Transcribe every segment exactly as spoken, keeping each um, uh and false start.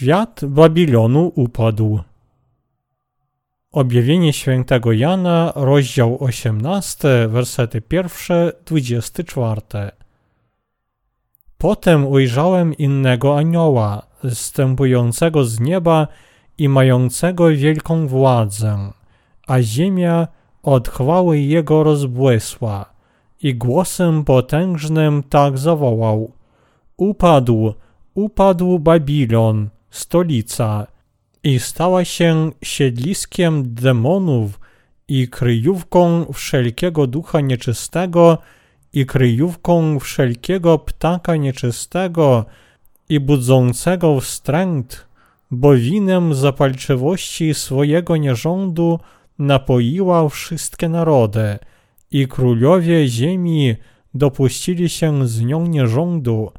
świat Babilonu upadł. Objawienie świętego Jana, rozdział osiemnasty, wersety pierwszy, dwudziesty czwarty. Potem ujrzałem innego anioła, zstępującego z nieba i mającego wielką władzę, a ziemia od chwały jego rozbłysła i głosem potężnym tak zawołał: Upadł, upadł Babilon, stolica, i stała się siedliskiem demonów i kryjówką wszelkiego ducha nieczystego i kryjówką wszelkiego ptaka nieczystego i budzącego wstręt, bo winem zapalczywości swojego nierządu napoiła wszystkie narody i królowie ziemi dopuścili się z nią nierządu,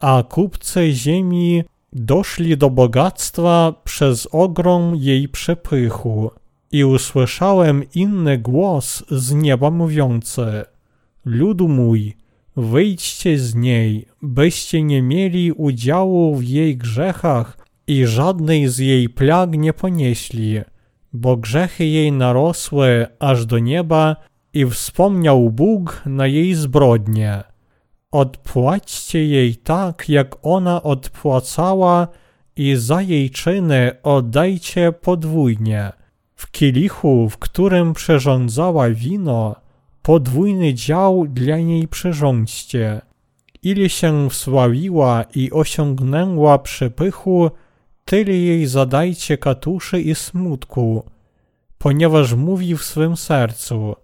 a kupcy ziemi doszli do bogactwa przez ogrom jej przepychu. I usłyszałem inny głos z nieba mówiący: Ludu mój, wyjdźcie z niej, byście nie mieli udziału w jej grzechach i żadnej z jej plag nie ponieśli, bo grzechy jej narosły aż do nieba i wspomniał Bóg na jej zbrodnie. Odpłaćcie jej tak, jak ona odpłacała, i za jej czyny oddajcie podwójnie. W kielichu, w którym przyrządzała wino, podwójny dział dla niej przyrządźcie. Ile się wsławiła i osiągnęła przepychu, tyle jej zadajcie katuszy i smutku, ponieważ mówi w swym sercu: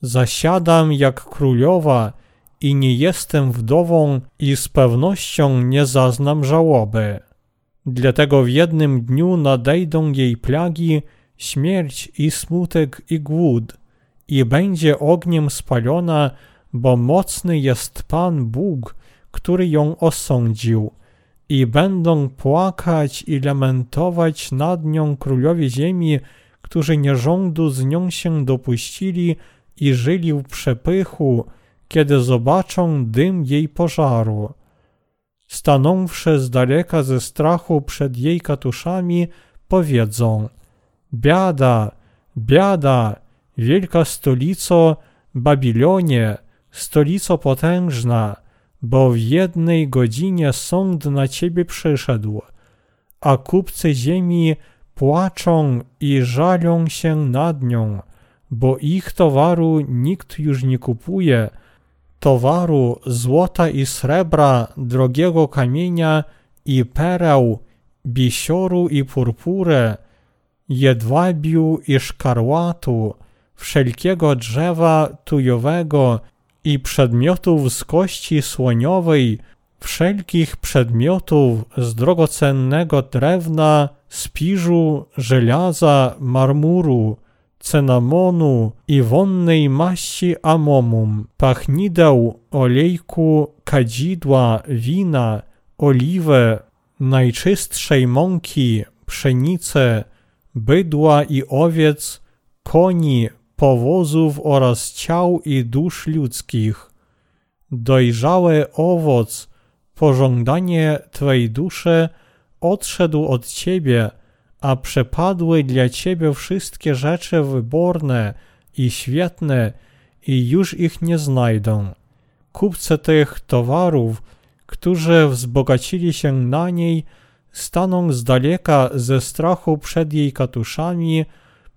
Zasiadam jak królowa i nie jestem wdową i z pewnością nie zaznam żałoby. Dlatego w jednym dniu nadejdą jej plagi, śmierć i smutek i głód, i będzie ogniem spalona, bo mocny jest Pan Bóg, który ją osądził. I będą płakać i lamentować nad nią królowie ziemi, którzy nierządu z nią się dopuścili i żyli w przepychu, kiedy zobaczą dym jej pożaru. Stanąwszy z daleka ze strachu przed jej katuszami, powiedzą: Biada, biada, wielka stolico Babilonie, stolico potężna, bo w jednej godzinie sąd na ciebie przyszedł. A kupcy ziemi płaczą i żalą się nad nią, bo ich towaru nikt już nie kupuje, towaru złota i srebra, drogiego kamienia i pereł, bisioru i purpury, jedwabiu i szkarłatu, wszelkiego drzewa tujowego i przedmiotów z kości słoniowej, wszelkich przedmiotów z drogocennego drewna, spiżu, żelaza, marmuru, cynamonu i wonnej maści amomum, pachnideł, olejku, kadzidła, wina, oliwy, najczystszej mąki, pszenicy, bydła i owiec, koni, powozów oraz ciał i dusz ludzkich. Dojrzały owoc, pożądanie twej duszy odszedł od ciebie, a przepadły dla ciebie wszystkie rzeczy wyborne i świetne i już ich nie znajdą. Kupcy tych towarów, którzy wzbogacili się na niej, staną z daleka ze strachu przed jej katuszami,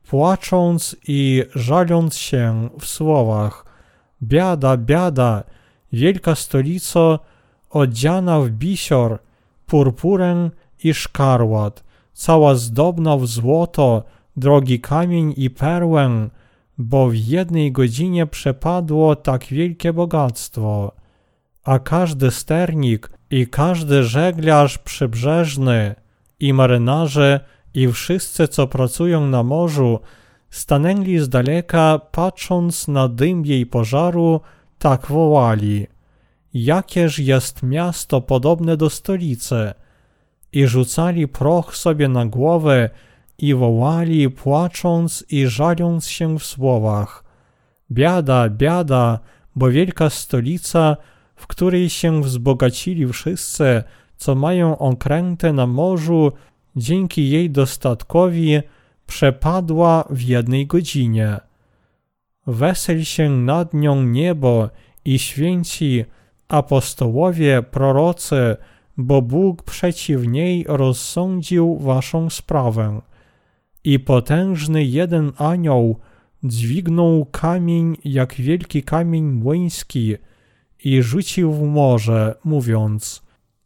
płacząc i żaląc się w słowach: Biada, biada, wielka stolico odziana w bisior, purpurę i szkarłat, cała zdobna w złoto, drogi kamień i perłę, bo w jednej godzinie przepadło tak wielkie bogactwo. A każdy sternik i każdy żeglarz przybrzeżny i marynarze i wszyscy, co pracują na morzu, stanęli z daleka, patrząc na dym jej pożaru, tak wołali: Jakież jest miasto podobne do stolicy? I rzucali proch sobie na głowę i wołali, płacząc i żaląc się w słowach: Biada, biada, bo wielka stolica, w której się wzbogacili wszyscy, co mają okręty na morzu, dzięki jej dostatkowi przepadła w jednej godzinie. Wesel się nad nią niebo i święci, apostołowie, prorocy, bo Bóg przeciw niej rozsądził waszą sprawę. I potężny jeden anioł dźwignął kamień jak wielki kamień młyński i rzucił w morze, mówiąc: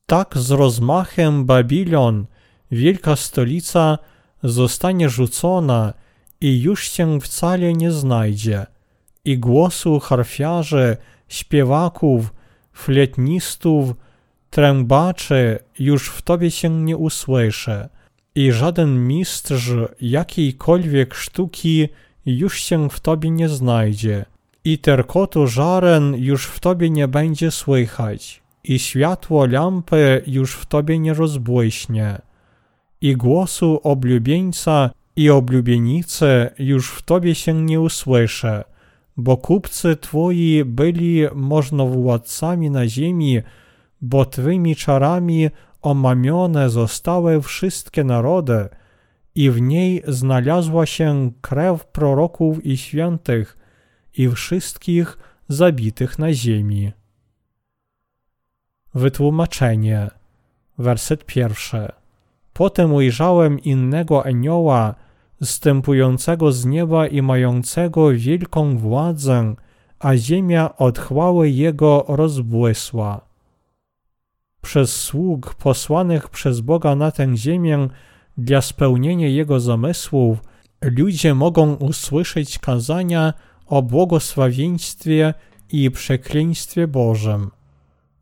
tak z rozmachem Babilon, wielka stolica, zostanie rzucona i już się wcale nie znajdzie. I głosu harfiarzy, śpiewaków, fletnistów, trębaczy już w tobie się nie usłyszy. I żaden mistrz jakiejkolwiek sztuki już się w tobie nie znajdzie. I terkotu żaren już w tobie nie będzie słychać. I światło lampy już w tobie nie rozbłyśnie. I głosu oblubieńca i oblubienicy już w tobie się nie usłyszy, bo kupcy twoi byli możnowładcami na ziemi, bo twymi czarami omamione zostały wszystkie narody, i w niej znalazła się krew proroków i świętych, i wszystkich zabitych na ziemi. Wytłumaczenie. Werset pierwszy. Potem ujrzałem innego anioła, zstępującego z nieba i mającego wielką władzę, a ziemia od chwały jego rozbłysła. Przez sług posłanych przez Boga na tę ziemię dla spełnienia jego zamysłów ludzie mogą usłyszeć kazania o błogosławieństwie i przekleństwie Bożym.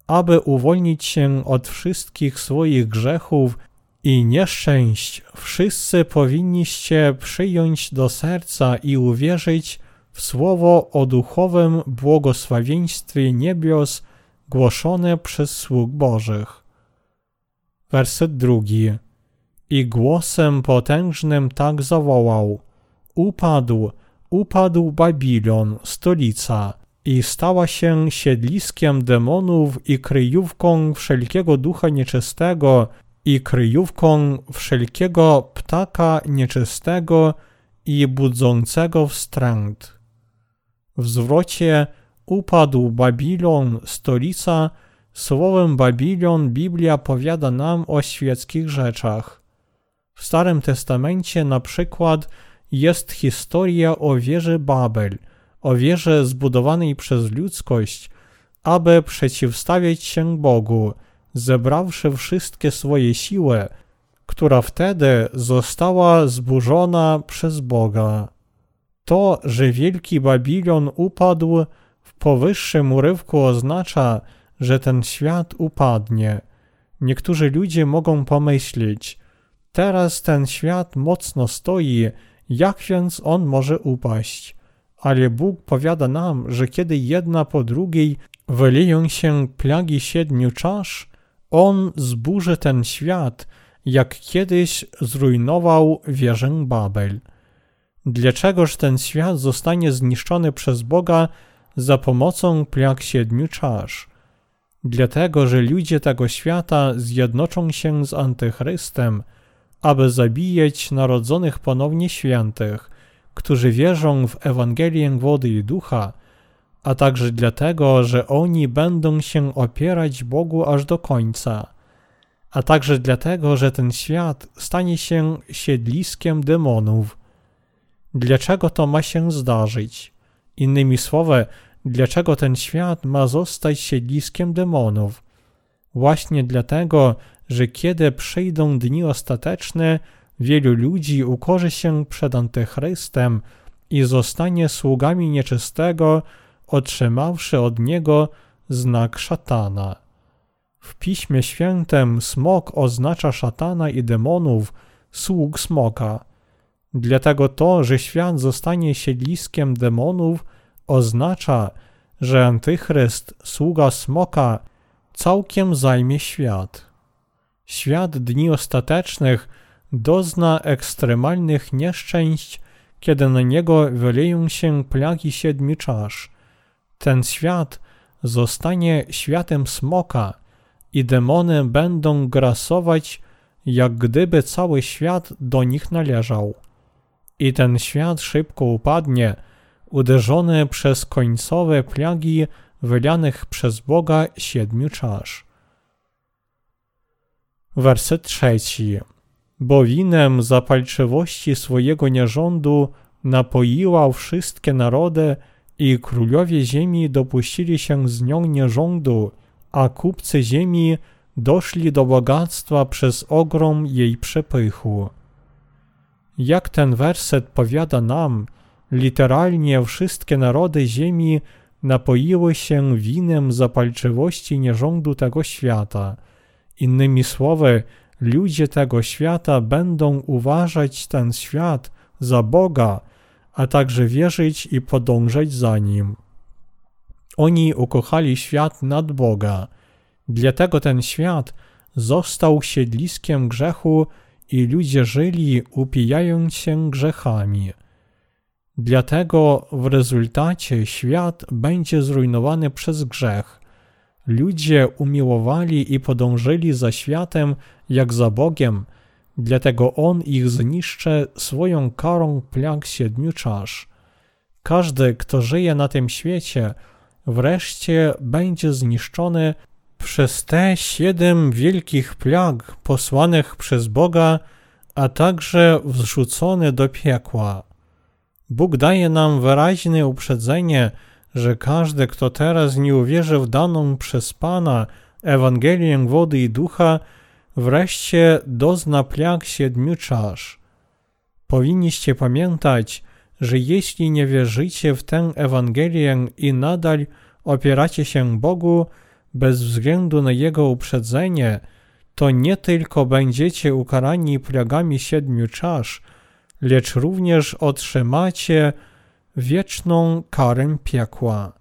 Aby uwolnić się od wszystkich swoich grzechów i nieszczęść, wszyscy powinniście przyjąć do serca i uwierzyć w słowo o duchowym błogosławieństwie niebios głoszone przez sług Bożych. Werset drugi. I głosem potężnym tak zawołał: upadł, upadł Babilon, stolica, i stała się siedliskiem demonów i kryjówką wszelkiego ducha nieczystego, i kryjówką wszelkiego ptaka nieczystego i budzącego wstręt. W zwrocie upadł Babilon, stolica, słowem Babilon Biblia powiada nam o świeckich rzeczach. W Starym Testamencie na przykład jest historia o wieży Babel, o wieży zbudowanej przez ludzkość, aby przeciwstawiać się Bogu, zebrawszy wszystkie swoje siły, która wtedy została zburzona przez Boga. To, że wielki Babilon upadł, w powyższym urywku oznacza, że ten świat upadnie. Niektórzy ludzie mogą pomyśleć: teraz ten świat mocno stoi, jak więc on może upaść? Ale Bóg powiada nam, że kiedy jedna po drugiej wyleją się plagi siedmiu czasz, on zburzy ten świat, jak kiedyś zrujnował wieżę Babel. Dlaczegoż ten świat zostanie zniszczony przez Boga za pomocą plag siedmiu czasz? Dlatego, że ludzie tego świata zjednoczą się z Antychrystem, aby zabijać narodzonych ponownie świętych, którzy wierzą w Ewangelię wody i ducha, a także dlatego, że oni będą się opierać Bogu aż do końca, a także dlatego, że ten świat stanie się siedliskiem demonów. Dlaczego to ma się zdarzyć? Innymi słowy, dlaczego ten świat ma zostać siedliskiem demonów? Właśnie dlatego, że kiedy przyjdą dni ostateczne, wielu ludzi ukorzy się przed Antychrystem i zostanie sługami nieczystego, otrzymawszy od niego znak szatana. W Piśmie Świętym smok oznacza szatana i demonów, sług smoka. Dlatego to, że świat zostanie siedliskiem demonów, oznacza, że Antychryst, sługa smoka, całkiem zajmie świat. Świat dni ostatecznych dozna ekstremalnych nieszczęść, kiedy na niego wyleją się plagi siedmiu czasz. Ten świat zostanie światem smoka i demony będą grasować, jak gdyby cały świat do nich należał. I ten świat szybko upadnie, uderzony przez końcowe plagi wylianych przez Boga siedmiu czasz. Werset trzeci. Bo winem zapalczywości swojego nierządu napoiła wszystkie narody i królowie ziemi dopuścili się z nią nierządu, a kupcy ziemi doszli do bogactwa przez ogrom jej przepychu. Jak ten werset powiada nam, literalnie wszystkie narody ziemi napoiły się winem zapalczywości nierządu tego świata. Innymi słowy, ludzie tego świata będą uważać ten świat za Boga, a także wierzyć i podążać za nim. Oni ukochali świat nad Boga. Dlatego ten świat został siedliskiem grzechu i ludzie żyli, upijając się grzechami. Dlatego w rezultacie świat będzie zrujnowany przez grzech. Ludzie umiłowali i podążyli za światem jak za Bogiem, dlatego On ich zniszczy swoją karą plag siedmiu czasz. Każdy, kto żyje na tym świecie, wreszcie będzie zniszczony przez te siedem wielkich plag posłanych przez Boga, a także wrzucony do piekła. Bóg daje nam wyraźne uprzedzenie, że każdy, kto teraz nie uwierzy w daną przez Pana Ewangelię wody i ducha, wreszcie dozna plag siedmiu czasz. Powinniście pamiętać, że jeśli nie wierzycie w tę Ewangelię i nadal opieracie się Bogu bez względu na Jego uprzedzenie, to nie tylko będziecie ukarani plagami siedmiu czasz, lecz również otrzymacie wieczną karę piekła.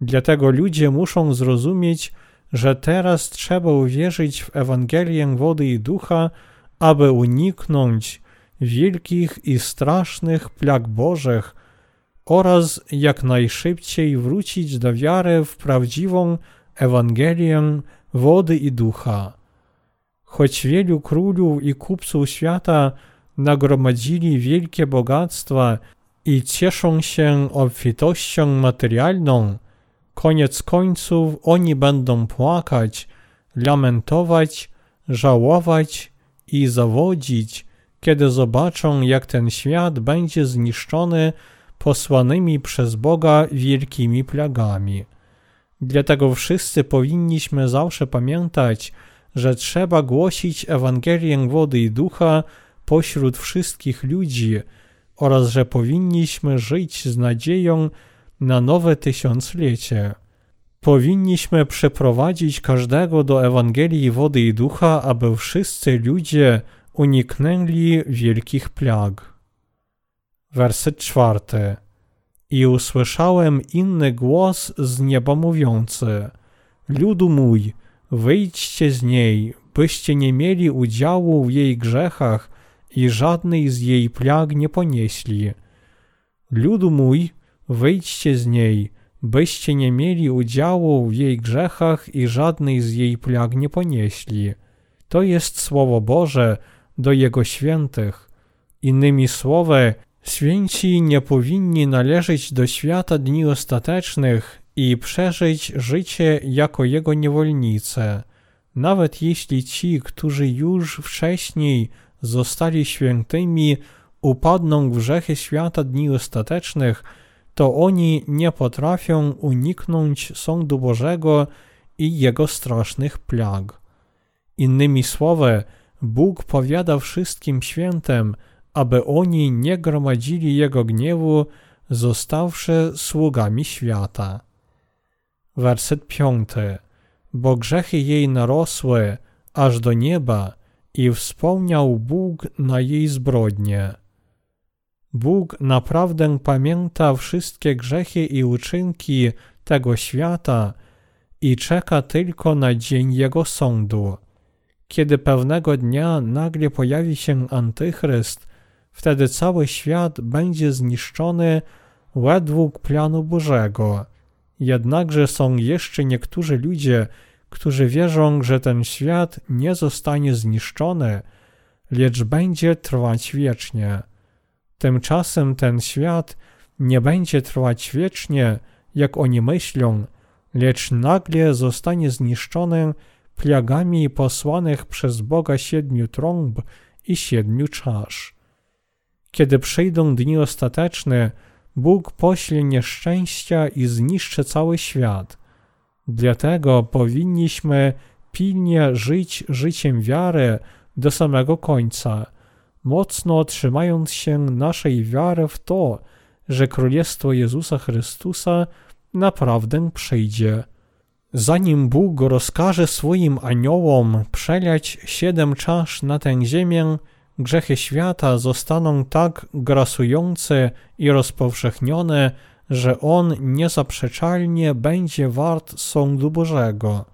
Dlatego ludzie muszą zrozumieć, że teraz trzeba uwierzyć w Ewangelię wody i ducha, aby uniknąć wielkich i strasznych plag Bożych oraz jak najszybciej wrócić do wiary w prawdziwą Ewangelię wody i ducha. Choć wielu królów i kupców świata nagromadzili wielkie bogactwa i cieszą się obfitością materialną, koniec końców oni będą płakać, lamentować, żałować i zawodzić, kiedy zobaczą, jak ten świat będzie zniszczony posłanymi przez Boga wielkimi plagami. Dlatego wszyscy powinniśmy zawsze pamiętać, że trzeba głosić Ewangelię wody i ducha pośród wszystkich ludzi oraz że powinniśmy żyć z nadzieją na nowe tysiąclecie. Powinniśmy przeprowadzić każdego do Ewangelii wody i ducha, aby wszyscy ludzie uniknęli wielkich plag. Werset czwarty. I usłyszałem inny głos z nieba mówiący: Ludu mój, wyjdźcie z niej, byście nie mieli udziału w jej grzechach i żadnej z jej plag nie ponieśli. Ludu mój, wyjdźcie z niej, byście nie mieli udziału w jej grzechach i żadnej z jej plag nie ponieśli. To jest Słowo Boże do Jego świętych. Innymi słowy, święci nie powinni należeć do świata dni ostatecznych i przeżyć życie jako jego niewolnice. Nawet jeśli ci, którzy już wcześniej zostali świętymi, upadną w grzechy świata dni ostatecznych, to oni nie potrafią uniknąć sądu Bożego i Jego strasznych plag. Innymi słowy, Bóg powiada wszystkim świętym, aby oni nie gromadzili Jego gniewu, zostawszy sługami świata. Werset piąty. Bo grzechy jej narosły aż do nieba i wspomniał Bóg na jej zbrodnie. Bóg naprawdę pamięta wszystkie grzechy i uczynki tego świata i czeka tylko na dzień Jego sądu. Kiedy pewnego dnia nagle pojawi się Antychryst, wtedy cały świat będzie zniszczony według planu Bożego. Jednakże są jeszcze niektórzy ludzie, którzy wierzą, że ten świat nie zostanie zniszczony, lecz będzie trwać wiecznie. Tymczasem ten świat nie będzie trwać wiecznie, jak oni myślą, lecz nagle zostanie zniszczony plagami posłanych przez Boga siedmiu trąb i siedmiu czasz. Kiedy przyjdą dni ostateczne, Bóg pośle nieszczęścia i zniszczy cały świat. Dlatego powinniśmy pilnie żyć życiem wiary do samego końca, mocno trzymając się naszej wiary w to, że Królestwo Jezusa Chrystusa naprawdę przyjdzie. Zanim Bóg rozkaże swoim aniołom przelać siedem czasz na tę ziemię, grzechy świata zostaną tak grasujące i rozpowszechnione, że on niezaprzeczalnie będzie wart sądu Bożego.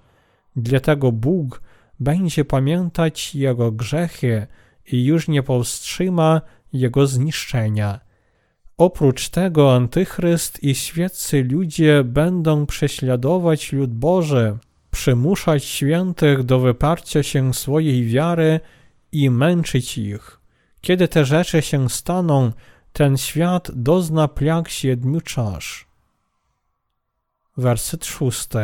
Dlatego Bóg będzie pamiętać jego grzechy i już nie powstrzyma jego zniszczenia. Oprócz tego Antychryst i świeccy ludzie będą prześladować lud Boży, przymuszać świętych do wyparcia się swojej wiary i męczyć ich. Kiedy te rzeczy się staną, ten świat dozna plag siedmiu czasz. Werset szósty.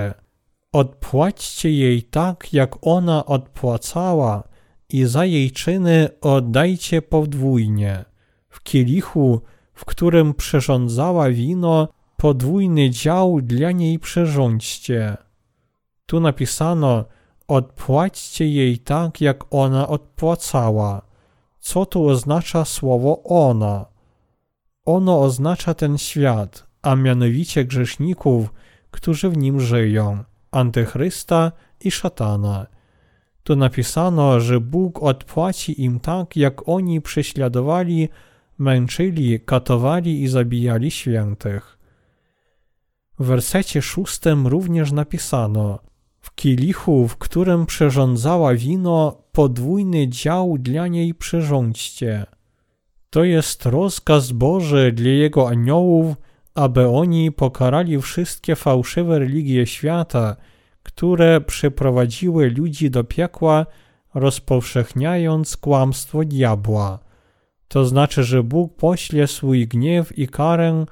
Odpłaćcie jej tak, jak ona odpłacała, i za jej czyny oddajcie podwójnie. W kielichu, w którym przyrządzała wino, podwójny dział dla niej przyrządźcie. Tu napisano, odpłaćcie jej tak, jak ona odpłacała. Co tu oznacza słowo ona? Ono oznacza ten świat, a mianowicie grzeszników, którzy w nim żyją, Antychrysta i szatana. Tu napisano, że Bóg odpłaci im tak, jak oni prześladowali, męczyli, katowali i zabijali świętych. W wersecie szóstym również napisano, w kielichu, w którym przyrządzała wino, podwójny dział dla niej przyrządźcie. To jest rozkaz Boży dla jego aniołów, aby oni pokarali wszystkie fałszywe religie świata, które przyprowadziły ludzi do piekła, rozpowszechniając kłamstwo diabła. To znaczy, że Bóg pośle swój gniew i karę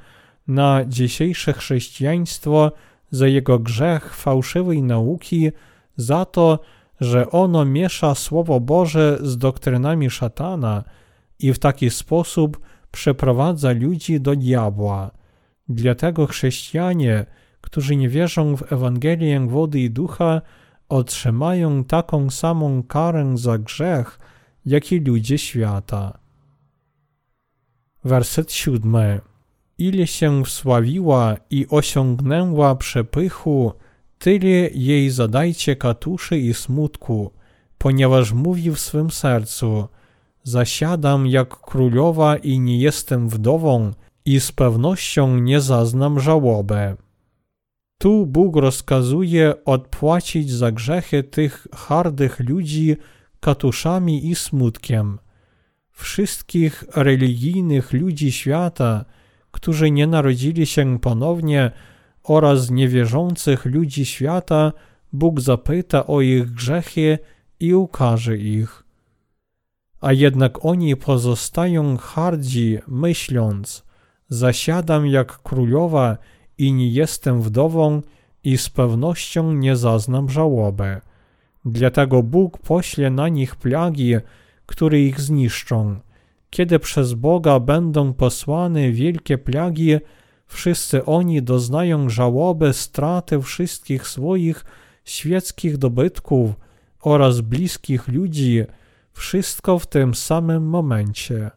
na dzisiejsze chrześcijaństwo za jego grzech fałszywej nauki, za to, że ono miesza Słowo Boże z doktrynami szatana i w taki sposób przeprowadza ludzi do diabła. Dlatego chrześcijanie, którzy nie wierzą w Ewangelię wody i ducha, otrzymają taką samą karę za grzech, jak i ludzie świata. Werset siódmy. Ile się wsławiła i osiągnęła przepychu, tyle jej zadajcie katuszy i smutku, ponieważ mówi w swym sercu, zasiadam jak królowa i nie jestem wdową i z pewnością nie zaznam żałoby. Tu Bóg rozkazuje odpłacić za grzechy tych hardych ludzi katuszami i smutkiem. Wszystkich religijnych ludzi świata, którzy nie narodzili się ponownie, oraz niewierzących ludzi świata, Bóg zapyta o ich grzechy i ukaże ich. A jednak oni pozostają hardzi, myśląc, zasiadam jak królowa i nie jestem wdową i z pewnością nie zaznam żałoby. Dlatego Bóg pośle na nich plagi, które ich zniszczą. Kiedy przez Boga będą posłane wielkie plagi, wszyscy oni doznają żałoby straty wszystkich swoich świeckich dobytków oraz bliskich ludzi, wszystko w tym samym momencie.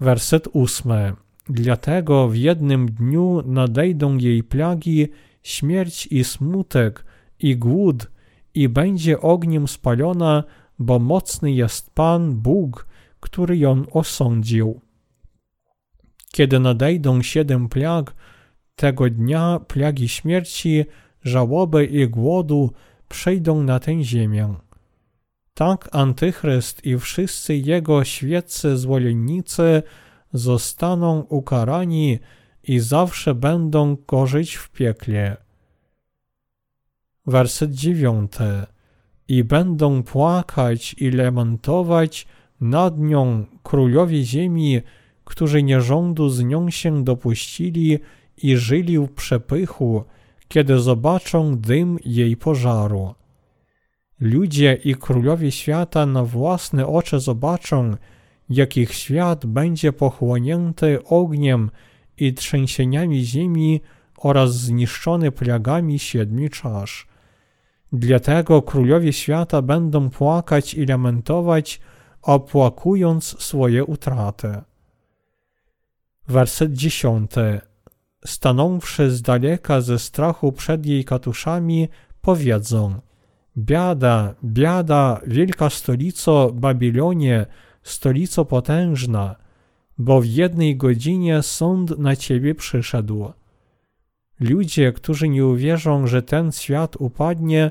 Werset ósmy. Dlatego w jednym dniu nadejdą jej plagi, śmierć i smutek, i głód, i będzie ogniem spalona, bo mocny jest Pan Bóg, który ją osądził. Kiedy nadejdą siedem plag, tego dnia plagi śmierci, żałoby i głodu przejdą na tę ziemię. Tak Antychryst i wszyscy jego świeccy zwolennicy zostaną ukarani i zawsze będą korzyć w piekle. werset dziewiąty. I będą płakać i lamentować nad nią królowie ziemi, którzy nierządu z nią się dopuścili i żyli w przepychu, kiedy zobaczą dym jej pożaru. Ludzie i królowie świata na własne oczy zobaczą, jak ich świat będzie pochłonięty ogniem i trzęsieniami ziemi oraz zniszczony plagami siedmiu czasz. Dlatego królowie świata będą płakać i lamentować, opłakując swoje utraty. Werset dziesiąty. Stanąwszy z daleka ze strachu przed jej katuszami, powiedzą: biada, biada, wielka stolico Babilonie, stolico potężna, bo w jednej godzinie sąd na ciebie przyszedł. Ludzie, którzy nie uwierzą, że ten świat upadnie,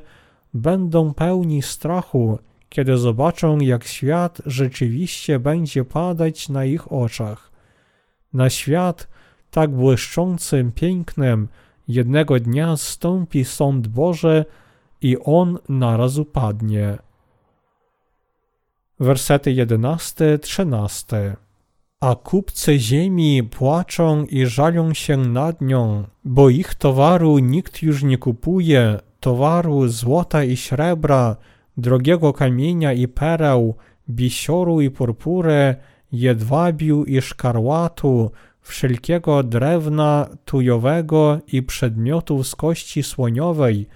będą pełni strachu, kiedy zobaczą, jak świat rzeczywiście będzie padać na ich oczach. Na świat tak błyszczącym, pięknym, jednego dnia zstąpi sąd Boży i on naraz upadnie. Wersety jedenasty do trzynastego. A kupcy ziemi płaczą i żalą się nad nią, bo ich towaru nikt już nie kupuje, towaru złota i srebra, drogiego kamienia i pereł, bisioru i purpury, jedwabiu i szkarłatu, wszelkiego drewna tujowego i przedmiotów z kości słoniowej,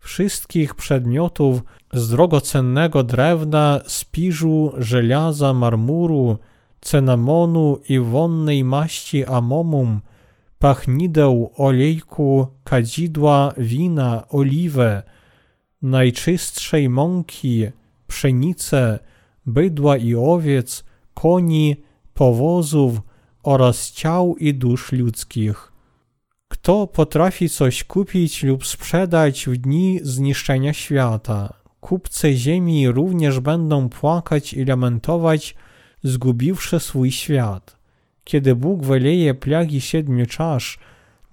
wszystkich przedmiotów z drogocennego drewna, spiżu, żelaza, marmuru, cynamonu i wonnej maści amomum, pachnideł, olejku, kadzidła, wina, oliwy, najczystszej mąki, pszenicy, bydła i owiec, koni, powozów oraz ciał i dusz ludzkich. Kto potrafi coś kupić lub sprzedać w dni zniszczenia świata? Kupcy ziemi również będą płakać i lamentować, zgubiwszy swój świat. Kiedy Bóg wyleje plagi siedmiu czasz,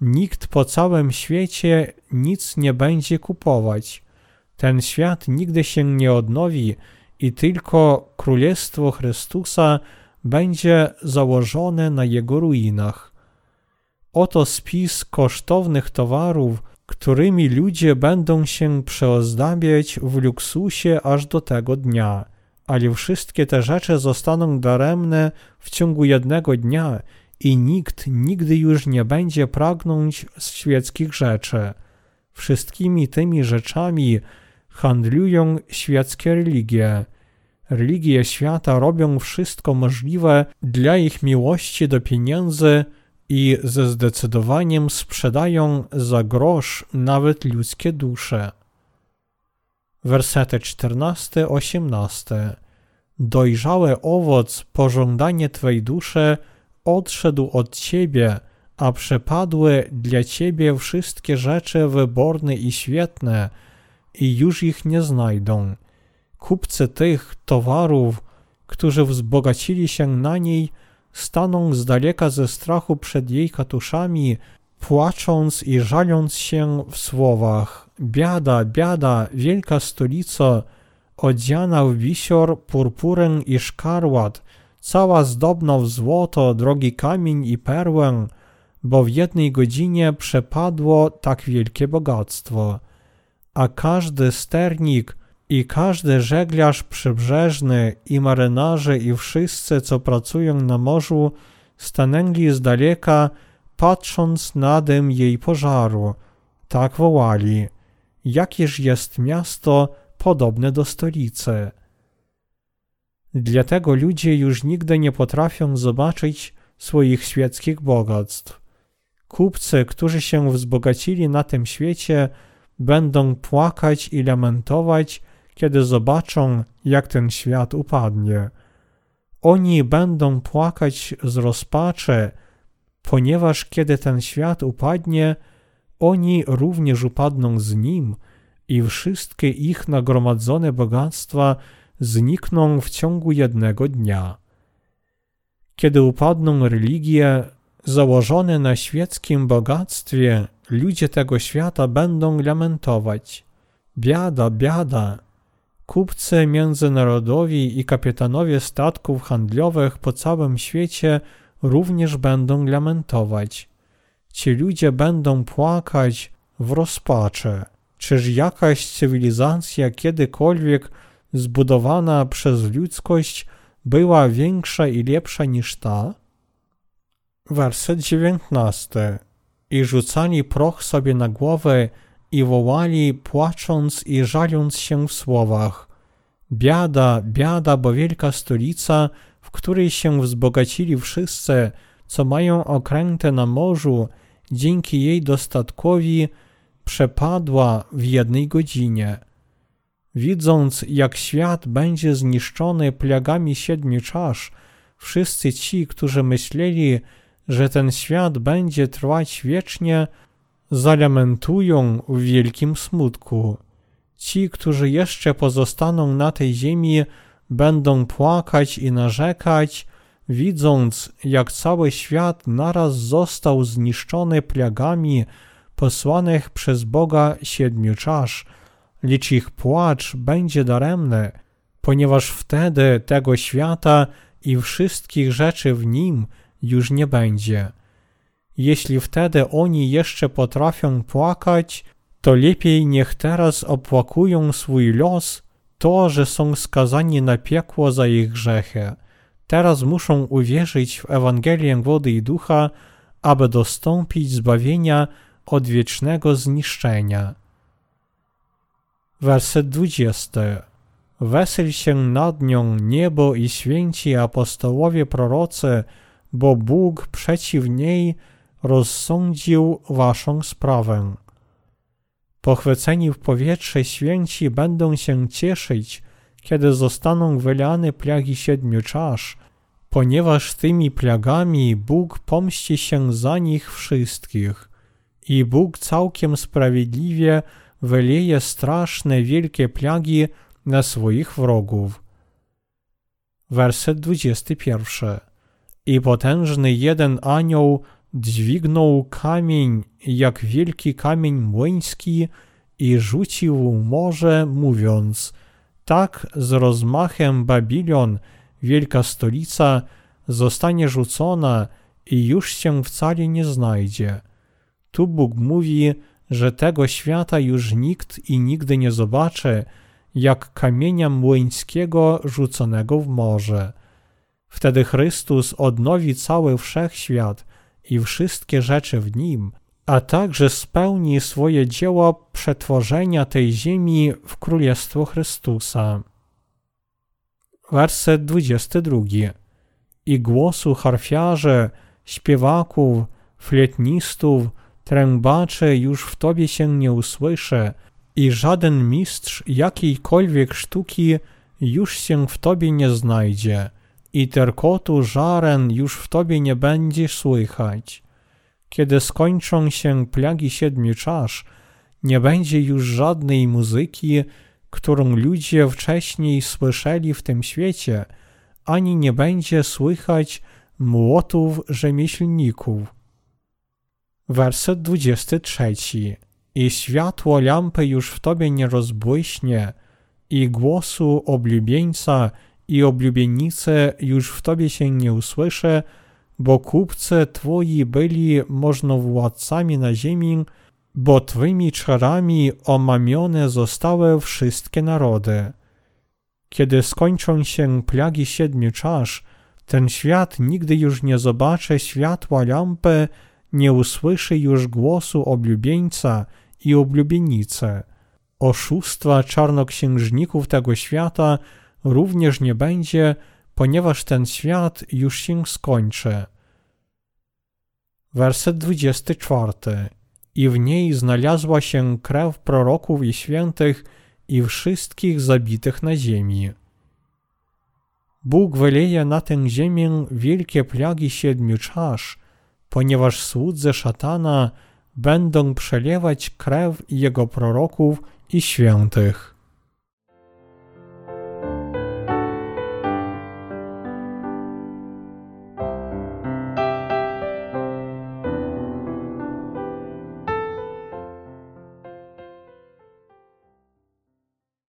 nikt po całym świecie nic nie będzie kupować. Ten świat nigdy się nie odnowi i tylko Królestwo Chrystusa będzie założone na jego ruinach. Oto spis kosztownych towarów, którymi ludzie będą się przeozdabiać w luksusie aż do tego dnia, ale wszystkie te rzeczy zostaną daremne w ciągu jednego dnia i nikt nigdy już nie będzie pragnąć świeckich rzeczy. Wszystkimi tymi rzeczami handlują świeckie religie. Religie świata robią wszystko możliwe dla ich miłości do pieniędzy i ze zdecydowaniem sprzedają za grosz nawet ludzkie dusze. Wersety czternasty do osiemnastego. Dojrzały owoc, pożądanie Twej duszy, odszedł od Ciebie, a przepadły dla Ciebie wszystkie rzeczy wyborne i świetne, i już ich nie znajdą. Kupcy tych towarów, którzy wzbogacili się na niej, staną z daleka ze strachu przed jej katuszami, płacząc i żaląc się w słowach: biada, biada, wielka stolico, odziana w bisior, purpurę i szkarłat, cała zdobna w złoto, drogi kamień i perłę, bo w jednej godzinie przepadło tak wielkie bogactwo. A każdy sternik i każdy żeglarz przybrzeżny i marynarze i wszyscy, co pracują na morzu, stanęli z daleka, patrząc na dym jej pożaru. Tak wołali: jakież jest miasto podobne do stolicy. Dlatego ludzie już nigdy nie potrafią zobaczyć swoich świeckich bogactw. Kupcy, którzy się wzbogacili na tym świecie, będą płakać i lamentować, kiedy zobaczą, jak ten świat upadnie. Oni będą płakać z rozpaczy, ponieważ kiedy ten świat upadnie, oni również upadną z nim i wszystkie ich nagromadzone bogactwa znikną w ciągu jednego dnia. Kiedy upadną religie założone na świeckim bogactwie, ludzie tego świata będą lamentować. Biada, biada! Kupcy międzynarodowi i kapitanowie statków handlowych po całym świecie również będą lamentować. Ci ludzie będą płakać w rozpaczy. Czyż jakaś cywilizacja kiedykolwiek zbudowana przez ludzkość była większa i lepsza niż ta? Werset dziewiętnasty. I rzucali proch sobie na głowę i wołali, płacząc i żaląc się w słowach. Biada, biada, bo wielka stolica, w której się wzbogacili wszyscy, co mają okręty na morzu, dzięki jej dostatkowi, przepadła w jednej godzinie. Widząc, jak świat będzie zniszczony plagami siedmiu czasz, wszyscy ci, którzy myśleli, że ten świat będzie trwać wiecznie, zalamentują w wielkim smutku. Ci, którzy jeszcze pozostaną na tej ziemi, będą płakać i narzekać, widząc, jak cały świat naraz został zniszczony plagami posłanych przez Boga siedmiu czasz, lecz ich płacz będzie daremny, ponieważ wtedy tego świata i wszystkich rzeczy w nim już nie będzie. Jeśli wtedy oni jeszcze potrafią płakać, to lepiej niech teraz opłakują swój los, to, że są skazani na piekło za ich grzechy. Teraz muszą uwierzyć w Ewangelię Wody i Ducha, aby dostąpić zbawienia od wiecznego zniszczenia. Werset dwudziesty. Wesel się nad nią niebo i święci apostołowie prorocy, bo Bóg przeciw niej rozsądził waszą sprawę. Pochwyceni w powietrze święci będą się cieszyć, kiedy zostaną wylane plagi siedmiu czasz, ponieważ tymi plagami Bóg pomści się za nich wszystkich. I Bóg całkiem sprawiedliwie wyleje straszne wielkie plagi na swoich wrogów. Werset dwudziesty pierwszy. I potężny jeden anioł dźwignął kamień, jak wielki kamień młyński, i rzucił morze, mówiąc: tak z rozmachem Babilon, wielka stolica, zostanie rzucona i już się wcale nie znajdzie. Tu Bóg mówi, że tego świata już nikt i nigdy nie zobaczy, jak kamienia młyńskiego rzuconego w morze. Wtedy Chrystus odnowi cały wszechświat i wszystkie rzeczy w nim, a także spełni swoje dzieło przetworzenia tej ziemi w Królestwo Chrystusa. Werset dwudziesty drugi. I głosu harfiarzy, śpiewaków, fletnistów, trębaczy już w tobie się nie usłyszy i żaden mistrz jakiejkolwiek sztuki już się w tobie nie znajdzie i terkotu żaren już w tobie nie będzie słychać. Kiedy skończą się plagi siedmiu czasz, nie będzie już żadnej muzyki, którą ludzie wcześniej słyszeli w tym świecie, ani nie będzie słychać młotów rzemieślników. Werset dwudziesty trzeci. I światło lampy już w tobie nie rozbłyśnie, i głosu oblubieńca i oblubienicy już w tobie się nie usłyszy, bo kupcy twoi byli możnowładcami na ziemi, bo twymi czarami omamione zostały wszystkie narody. Kiedy skończą się plagi siedmiu czasz, ten świat nigdy już nie zobaczy światła lampy, nie usłyszy już głosu oblubieńca i oblubienicy. Oszustwa czarnoksiężników tego świata również nie będzie, ponieważ ten świat już się skończy. Werset dwudziesty czwarty. I w niej znalazła się krew proroków i świętych i wszystkich zabitych na ziemi. Bóg wyleje na tę ziemię wielkie plagi siedmiu czasz, ponieważ słudzy szatana będą przelewać krew jego proroków i świętych.